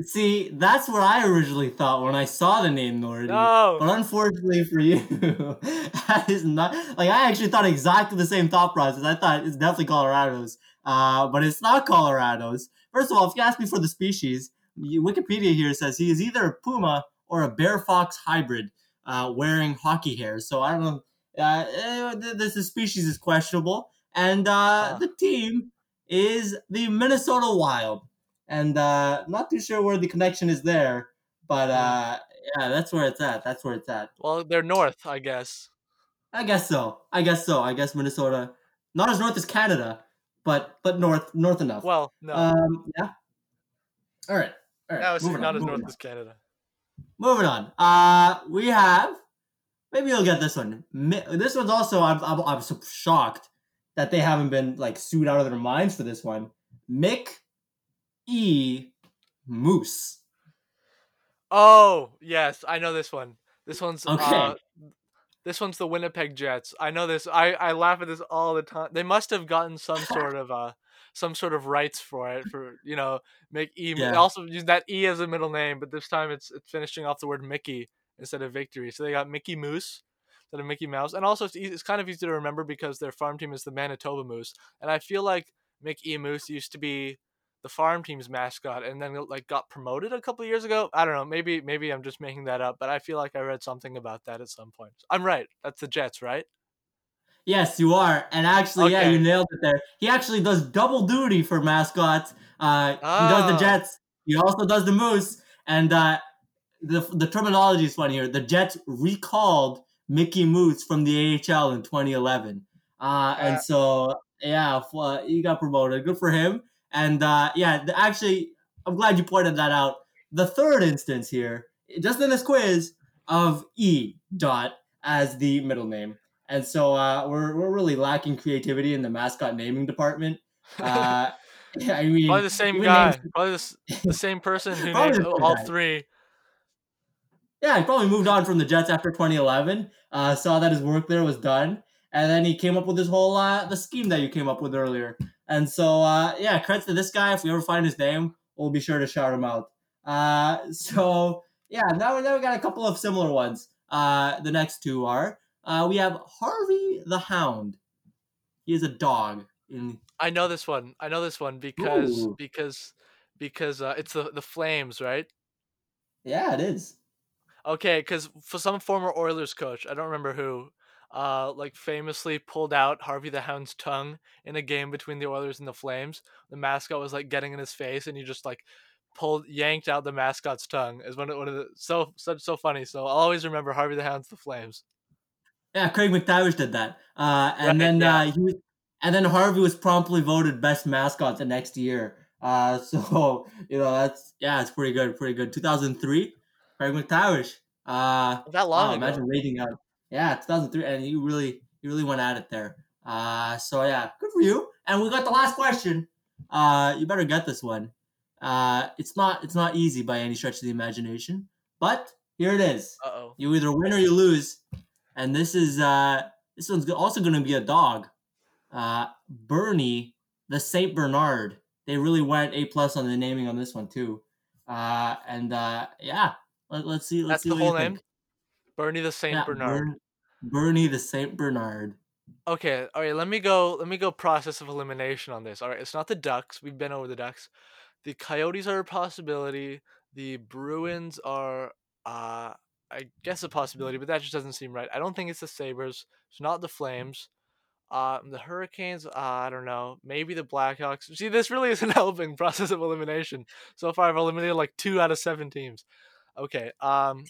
See, that's what I originally thought when I saw the name Nordy. No. But unfortunately for you, that is not... Like, I actually thought exactly the same thought process. I thought it's definitely Colorado's. Uh, but it's not Colorado's. First of all, if you ask me for the species, Wikipedia here says he is either a puma or a bear fox hybrid uh, wearing hockey hair. So I don't know. Uh, this the species is questionable. And uh, huh. the team... is the Minnesota Wild. And uh not too sure where the connection is there, but uh yeah, that's where it's at. That's where it's at. Well, they're north, I guess. I guess so. I guess so. I guess Minnesota, not as north as Canada, but but north north enough. Well, no. Um, yeah. All right. All right. No, it's not on. as Moving north on. as Canada. Moving on. Uh we have maybe you'll get this one. This one's also I'm I'm, I'm so shocked that they haven't been like sued out of their minds for this one. Mick E. Moose. Oh yes, I know this one. This one's okay. Uh, this one's the Winnipeg Jets. I know this. I, I laugh at this all the time. They must have gotten some sort of uh some sort of rights for it for you know Mick E. Yeah. They also use that E as a middle name, but this time it's it's finishing off the word Mickey instead of victory. So they got Mickey Moose. Instead of Mickey Mouse. And also, it's, easy, it's kind of easy to remember because their farm team is the Manitoba Moose. And I feel like Mick E. Moose used to be the farm team's mascot and then like got promoted a couple of years ago. I don't know. Maybe maybe I'm just making that up, but I feel like I read something about that at some point. I'm right. That's the Jets, right? Yes, you are. And actually, okay. yeah, you nailed it there. He actually does double duty for mascots. Uh, oh. He does the Jets. He also does the Moose. And uh, the, the terminology is funny here. The Jets recalled Mick E. Moose from the A H L in twenty eleven. Uh, and so, yeah, he got promoted. Good for him. And, uh, yeah, the, actually, I'm glad you pointed that out. The third instance here, just in this quiz, of E. Dot as the middle name. And so uh, we're we're really lacking creativity in the mascot naming department. Uh, I mean, probably the same guy, names- probably the, the same person who named all guy. three. Yeah, he probably moved on from the Jets after twenty eleven. Uh, saw that his work there was done, and then he came up with this whole uh, the scheme that you came up with earlier. And so, uh, yeah, credits to this guy. If we ever find his name, we'll be sure to shout him out. Uh, so yeah, now, now we got a couple of similar ones. Uh, the next two are uh, we have Harvey the Hound. He is a dog. In I know this one. I know this one because Ooh. because because uh, it's the the Flames, right? Yeah, it is. Okay, because for some former Oilers coach, I don't remember who, uh, like famously pulled out Harvey the Hound's tongue in a game between the Oilers and the Flames. The mascot was like getting in his face, and he just like pulled, yanked out the mascot's tongue. Is one of, one of the so such so, so funny. So I'll always remember Harvey the Hound's the Flames. Yeah, Craig MacTavish did that, uh, and right, then yeah. uh, he was, and then Harvey was promptly voted best mascot the next year. Uh, so you know that's yeah, it's pretty good, pretty good. two thousand three. Craig MacTavish. Uh, that long wow, ago. Imagine rating out. Yeah, two thousand three, and you really, you really went at it there. Uh, so yeah, good for you. And we got the last question. Uh, you better get this one. Uh, it's not, it's not easy by any stretch of the imagination, but here it is. Uh oh. You either win or you lose, and this is uh, this one's also going to be a dog. Uh, Bernie, the Saint Bernard. They really went A plus on the naming on this one too. Uh, and uh, yeah. Let, let's see. Let's That's see the whole name? Think. Bernie the Saint yeah, Bernard. Bern, Bernie the Saint Bernard. Okay. All right. Let me go. Let me go process of elimination on this. All right. It's not the Ducks. We've been over the Ducks. The Coyotes are a possibility. The Bruins are, uh, I guess, a possibility, but that just doesn't seem right. I don't think it's the Sabres. It's not the Flames. Uh, the Hurricanes, uh, I don't know. Maybe the Blackhawks. See, this really isn't helping process of elimination. So far, I've eliminated like two out of seven teams. Okay, um,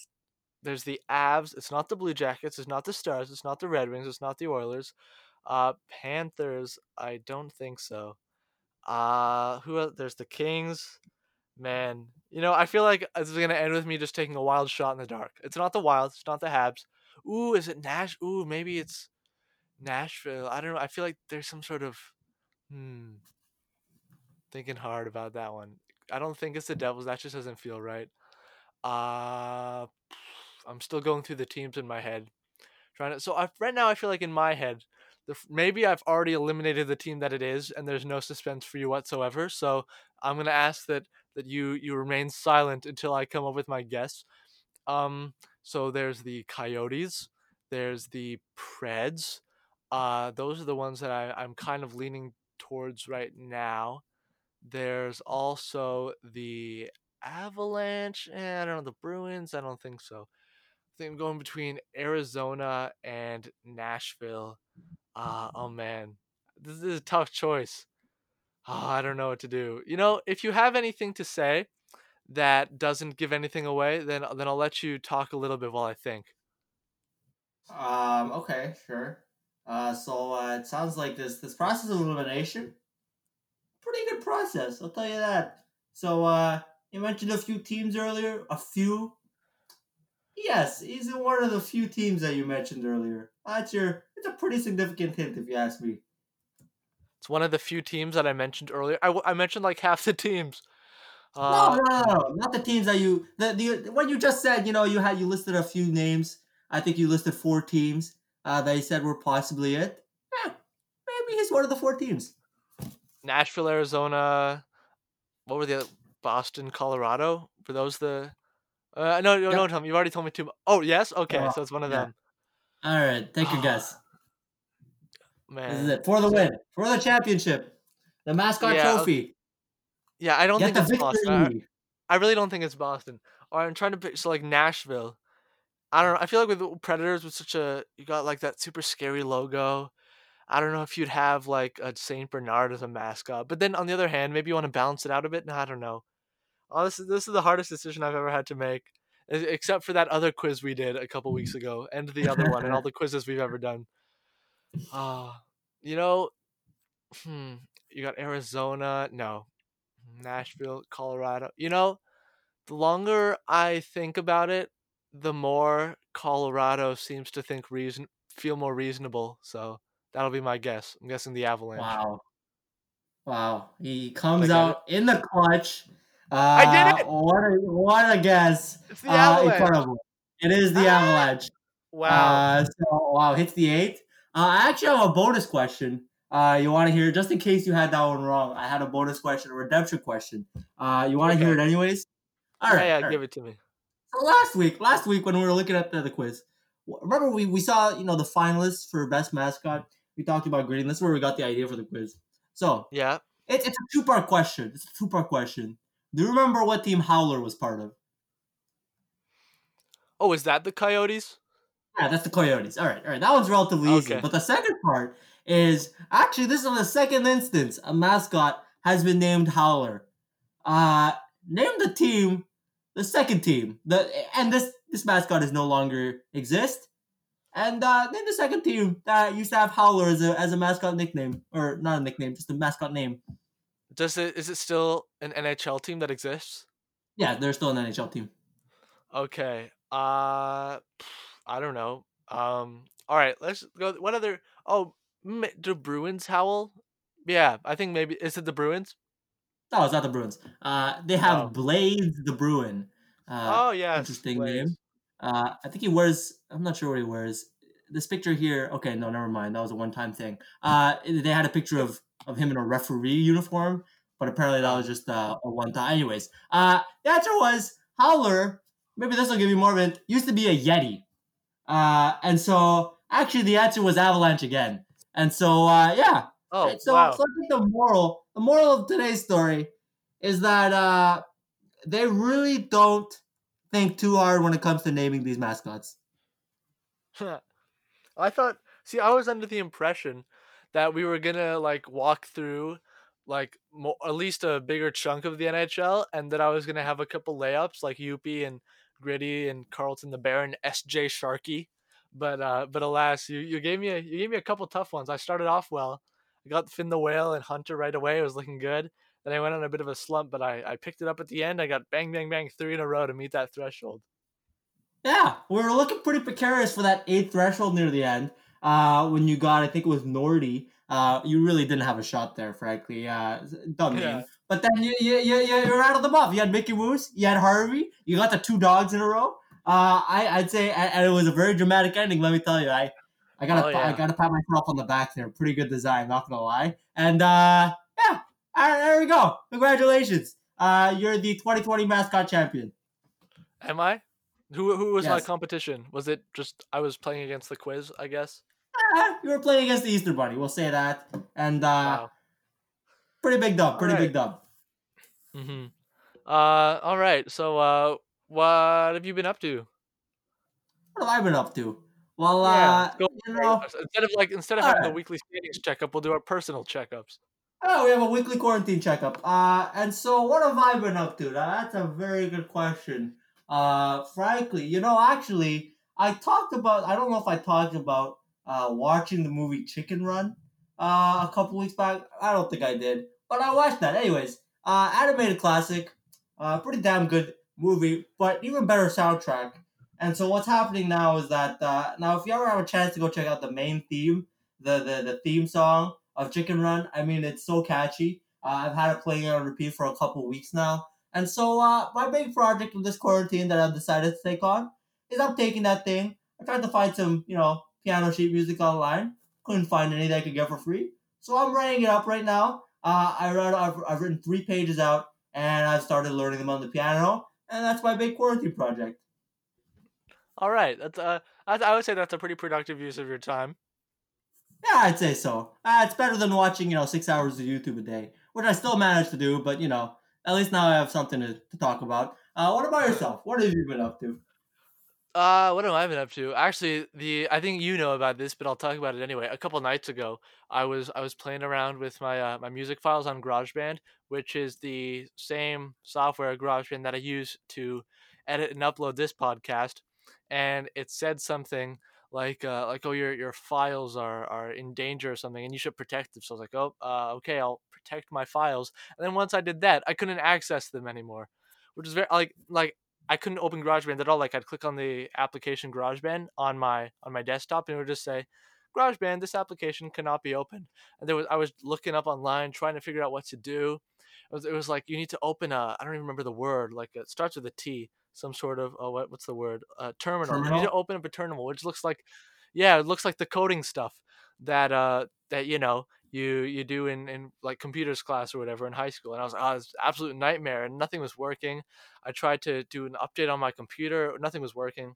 there's the Avs. It's not the Blue Jackets. It's not the Stars. It's not the Red Wings. It's not the Oilers. Uh, Panthers, I don't think so. Uh, who else? There's the Kings. Man, you know, I feel like this is going to end with me just taking a wild shot in the dark. It's not the Wild. It's not the Habs. Ooh, is it Nash? Ooh, maybe it's Nashville. I don't know. I feel like there's some sort of, hmm, thinking hard about that one. I don't think it's the Devils. That just doesn't feel right. Uh, I'm still going through the teams in my head, trying to. So I, right now, I feel like in my head, the, maybe I've already eliminated the team that it is, and there's no suspense for you whatsoever. So I'm gonna ask that that you you remain silent until I come up with my guess. Um, so there's the Coyotes, there's the Preds. Uh, those are the ones that I, I'm kind of leaning towards right now. There's also the Avalanche, eh, I don't know, the Bruins, I don't think so. I think I'm going between Arizona and Nashville. Uh, oh man, this is a tough choice. Oh, I don't know what to do. You know, if you have anything to say that doesn't give anything away, then then I'll let you talk a little bit while I think. Um. Okay, sure. Uh. So uh, it sounds like this this process of elimination, pretty good process, I'll tell you that. So uh. You mentioned a few teams earlier. A few? Yes, he's in one of the few teams that you mentioned earlier. That's your. It's a pretty significant hint, if you ask me. It's one of the few teams that I mentioned earlier. I, I mentioned like half the teams. Uh, no, no, no, no, not the teams that you. The, the what you just said. You know, you had you listed a few names. I think you listed four teams uh, that you said were possibly it. Yeah, maybe he's one of the four teams. Nashville, Arizona. What were the other? Boston, Colorado. Were those the? Uh, no, no, yep. Don't tell me. You've already told me two. Oh, yes. Okay, oh, so it's one of yeah. them. All right, take your guess. Man, this is it for the win, for the championship, the mascot yeah, trophy. Okay. Yeah, I don't Get think it's Boston. I, I really don't think it's Boston. Or right, I'm trying to pick. So like Nashville. I don't know. I feel like with Predators, with such a you got like that super scary logo. I don't know if you'd have like a Saint Bernard as a mascot, but then on the other hand, maybe you want to balance it out a bit. No, I don't know. Oh, this is this is the hardest decision I've ever had to make. except for that other quiz we did a couple weeks ago, and the other one, and all the quizzes we've ever done. Uh, you know, hmm, you got Arizona, no, Nashville, Colorado. You know, the longer I think about it, the more Colorado seems to think reason, feel more reasonable. So that'll be my guess. I'm guessing the Avalanche. Wow. Wow. He comes out it. in the clutch. Uh, I did it. What a, what a guess. It's the Avalanche. Uh, incredible. It is the ah. Avalanche. Wow. Uh, so, wow. Hits the eighth. Uh, I actually have a bonus question. Uh, you want to hear, just in case you had that one wrong. I had a bonus question, a redemption question. Uh, you want to okay. hear it anyways? All right. Yeah, yeah all give right. it to me. So last week, last week when we were looking at the, the quiz, remember we, we saw, you know, the finalists for best mascot. We talked about grading. That's where we got the idea for the quiz. So yeah, it, it's a two-part question. It's a two-part question. Do you remember what team Howler was part of? Oh, is that the Coyotes? Yeah, that's the Coyotes. All right, all right. That one's relatively okay. easy. But the second part is, actually, this is the second instance a mascot has been named Howler. Uh, name the team, the second team. The And this, this mascot is no longer exist. And uh, name the second team that used to have Howler as a, as a mascot nickname. Or not a nickname, just a mascot name. Does it, is it still an N H L team that exists? Yeah, they're still an N H L team. Okay. Uh, I don't know. Um, all right, let's go. What other? Oh, do Bruins howl? Yeah, I think maybe. Is it the Bruins? No, it's not the Bruins. Uh, they have oh. Blaze the Bruin. Uh, oh, yeah. Interesting Blaze. name. Uh, I think he wears, I'm not sure what he wears. This picture here. Okay, no, never mind. That was a one-time thing. Uh, they had a picture of of him in a referee uniform, but apparently that was just uh, a one time. Anyways, uh, the answer was Howler, maybe this will give you more of it, used to be a Yeti. Uh, and so actually the answer was Avalanche again. And so, uh, yeah. Oh, so, wow. so I think the moral, the moral of today's story is that uh, they really don't think too hard when it comes to naming these mascots. I thought, see, I was under the impression that we were going to like walk through like mo- at least a bigger chunk of the N H L, and that I was going to have a couple layups like Yuppie and Gritty and Carlton the Bear and S J Sharky. But uh, but alas, you, you gave me a you gave me a couple tough ones. I started off well. I got Finn the Whale and Hunter right away. It was looking good. Then I went on a bit of a slump, but I, I picked it up at the end. I got bang, bang, bang, three in a row to meet that threshold. Yeah, we were looking pretty precarious for that eighth threshold near the end. Uh, when you got, I think it was Nordy, uh, you really didn't have a shot there, frankly. Uh, dumb yeah. name. But then you, you, you, you're out of the buff. You had Mick E. Moose, you had Harvey, you got the two dogs in a row. Uh, I, I'd say, and it was a very dramatic ending, let me tell you. I, I gotta, oh, yeah. I gotta pat myself on the back there. Pretty good design, not gonna lie. And, uh, yeah, all right, there we go. Congratulations. Uh, you're the twenty twenty mascot champion. Am I? Who who was yes. my competition? Was it just I was playing against the quiz, I guess? Uh, you were playing against the Easter Bunny. We'll say that. And uh, wow. pretty big dub. Pretty right. big dub. Mm-hmm. Uh, all right. So uh, what have you been up to? What have I been up to? Well, yeah, uh, you know, instead of like instead of having right. the weekly standings checkup, we'll do our personal checkups. Oh, we have a weekly quarantine checkup. Uh, and so what have I been up to? Now, that's a very good question. Uh, frankly, you know, actually, I talked about, I don't know if I talked about, uh, watching the movie Chicken Run, uh, a couple weeks back. I don't think I did, but I watched that. Anyways, uh, animated classic, uh, pretty damn good movie, but even better soundtrack. And so what's happening now is that, uh, now if you ever have a chance to go check out the main theme, the, the, the theme song of Chicken Run, I mean, it's so catchy. Uh, I've had it playing on repeat for a couple weeks now. And so uh, my big project with this quarantine that I've decided to take on is I'm taking that thing. I tried to find some, you know, piano sheet music online. Couldn't find any that I could get for free. So I'm writing it up right now. Uh, I read, I've, I've written three pages out, and I've started learning them on the piano. And that's my big quarantine project. All right. That's uh, I, I would say that's a pretty productive use of your time. Yeah, I'd say so. Uh, it's better than watching, you know, six hours of YouTube a day, which I still manage to do, but, you know. At least now I have something to, to talk about. Uh, what about yourself? What have you been up to? Uh, what have I been up to? Actually, the I think you know about this, but I'll talk about it anyway. A couple nights ago, I was I was playing around with my uh, my music files on GarageBand, which is the same software GarageBand that I use to edit and upload this podcast, and it said something like, uh, like, oh, your your files are, are in danger or something, and you should protect them. So I was like, oh, uh, okay, I'll protect my files. And then once I did that, I couldn't access them anymore, which is very, like, like I couldn't open GarageBand at all. Like, I'd click on the application GarageBand on my on my desktop, and it would just say, GarageBand, this application cannot be opened. And there was, I was looking up online, trying to figure out what to do. It was, it was like, you need to open a, I don't even remember the word, like it starts with a T, some sort of, oh, what, what's the word? Uh, terminal. terminal. You need to open up a terminal, which looks like, yeah, it looks like the coding stuff that, uh, that, you know, you, you do in, in like computers class or whatever in high school. And I was like, oh, it's an absolute nightmare, and nothing was working. I tried to do an update on my computer. Nothing was working.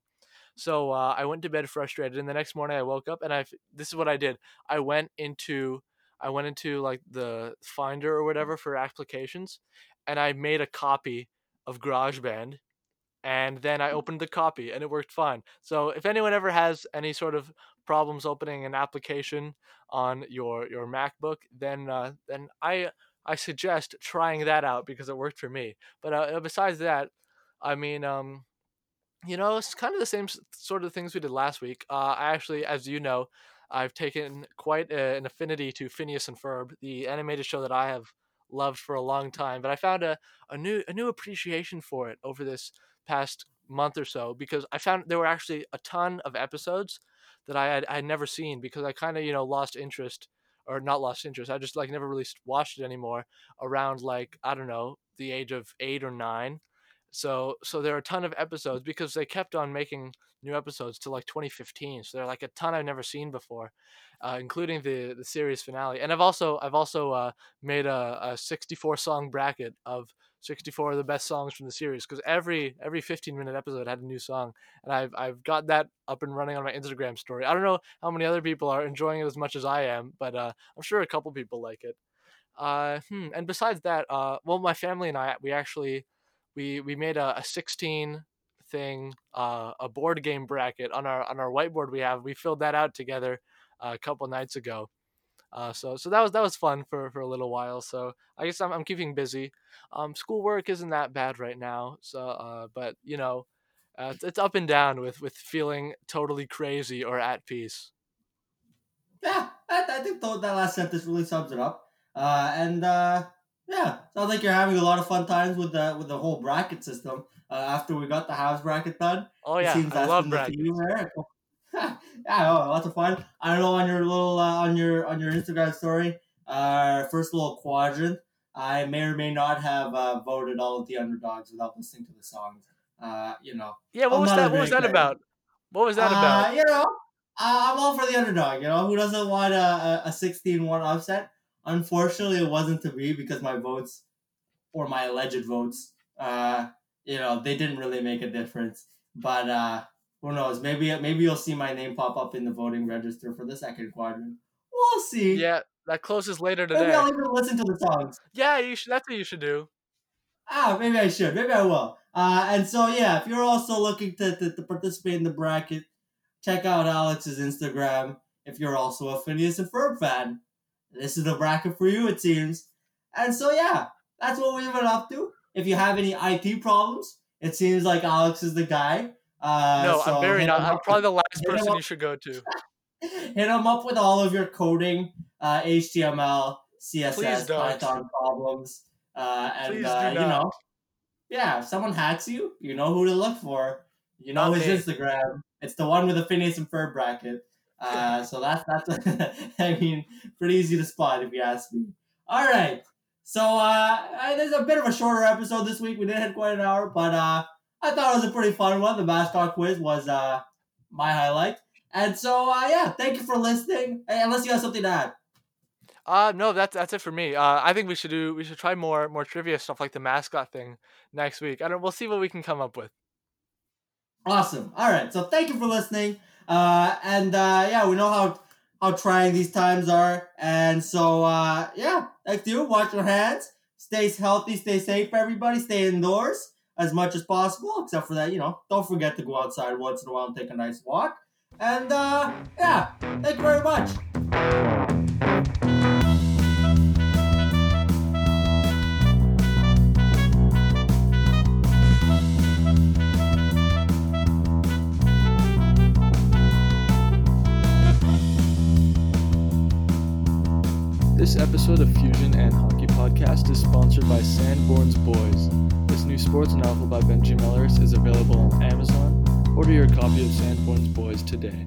So uh, I went to bed frustrated, and the next morning I woke up, and I this is what I did. I went into I went into like the Finder or whatever for applications, and I made a copy of GarageBand, and then I opened the copy, and it worked fine. So if anyone ever has any sort of problems opening an application on your your MacBook, then uh, then I I suggest trying that out, because it worked for me. But uh, besides that, I mean. Um, You know, it's kind of the same sort of things we did last week. Uh, I actually, as you know, I've taken quite a, an affinity to Phineas and Ferb, the animated show that I have loved for a long time. But I found a, a new a new appreciation for it over this past month or so, because I found there were actually a ton of episodes that I had, I had never seen, because I kind of, you know, lost interest, or not lost interest. I just, like, never really watched it anymore around, like, I don't know, the age of eight or nine. So so there are a ton of episodes, because they kept on making new episodes to like twenty fifteen. So they're like a ton I've never seen before, uh, including the, the series finale. And I've also I've also uh, made a sixty-four song bracket of sixty-four of the best songs from the series, because every every fifteen minute episode had a new song. And I've I've got that up and running on my Instagram story. I don't know how many other people are enjoying it as much as I am, but uh, I'm sure a couple people like it. Uh, hmm. And besides that, uh, well, my family and I we actually. We we made a, a sixteen thing, uh, a board game bracket on our on our whiteboard we have. We filled that out together uh, a couple nights ago. Uh, so so that was that was fun for, for a little while. So I guess I'm I'm keeping busy. Um, schoolwork isn't that bad right now. So uh, but you know, uh, it's, it's up and down with, with feeling totally crazy or at peace. Yeah, I, I think that last sentence really sums it up. Uh, and. Uh... Yeah, sounds like you're having a lot of fun times with the with the whole bracket system. Uh, after we got the Habs bracket done, oh yeah, it seems I love brackets. yeah, oh, lots of fun. I don't know, on your little uh, on your on your Instagram story, uh, first little quadrant. I may or may not have uh, voted all of the underdogs without listening to the songs. Uh, you know. Yeah, what I'm was that? What was that fan. about? What was that uh, about? You know, I'm all for the underdog. You know, who doesn't want a a sixteen one upset? Unfortunately, it wasn't to be, because my votes, or my alleged votes, uh, you know, they didn't really make a difference. But uh, who knows? Maybe maybe you'll see my name pop up in the voting register for the second quadrant. We'll see. Yeah, that closes later today. Maybe I'll even listen to the songs. Yeah, you should. That's what you should do. Ah, maybe I should. Maybe I will. Uh, and so, yeah, if you're also looking to, to, to participate in the bracket, check out Alex's Instagram if you're also a Phineas and Ferb fan. This is the bracket for you, it seems. And so, yeah, that's what we've been up to. If you have any I T problems, it seems like Alex is the guy. Uh, no, so I'm very not. I'm probably the last person you should go to. Hit him up with all of your coding, uh, H T M L, C S S, Python problems. Uh, and, uh, you know, yeah, if someone hacks you, you know who to look for. You know not his me. Instagram. It's the one with the Phineas and Ferb bracket. Uh, so that's, that's, I mean, pretty easy to spot if you ask me. All right. So, uh, there's a bit of a shorter episode this week. We didn't hit quite an hour, but, uh, I thought it was a pretty fun one. The mascot quiz was, uh, my highlight. And so, uh, yeah, thank you for listening. Hey, unless you have something to add. Uh, no, that's, that's it for me. Uh, I think we should do, we should try more, more trivia stuff like the mascot thing next week. I don't, we'll see what we can come up with. Awesome. All right. So thank you for listening. Uh, and, uh, yeah, we know how, how trying these times are. And so, uh, yeah, thanks to you. Wash your hands, stay healthy, stay safe, everybody, stay indoors as much as possible, except for that, you know, don't forget to go outside once in a while and take a nice walk. And, uh, yeah, thank you very much. podcast is sponsored by Sanborn's Boys. This new sports novel by Ben G. Melleris is available on Amazon. Order your copy of Sanborn's Boys today.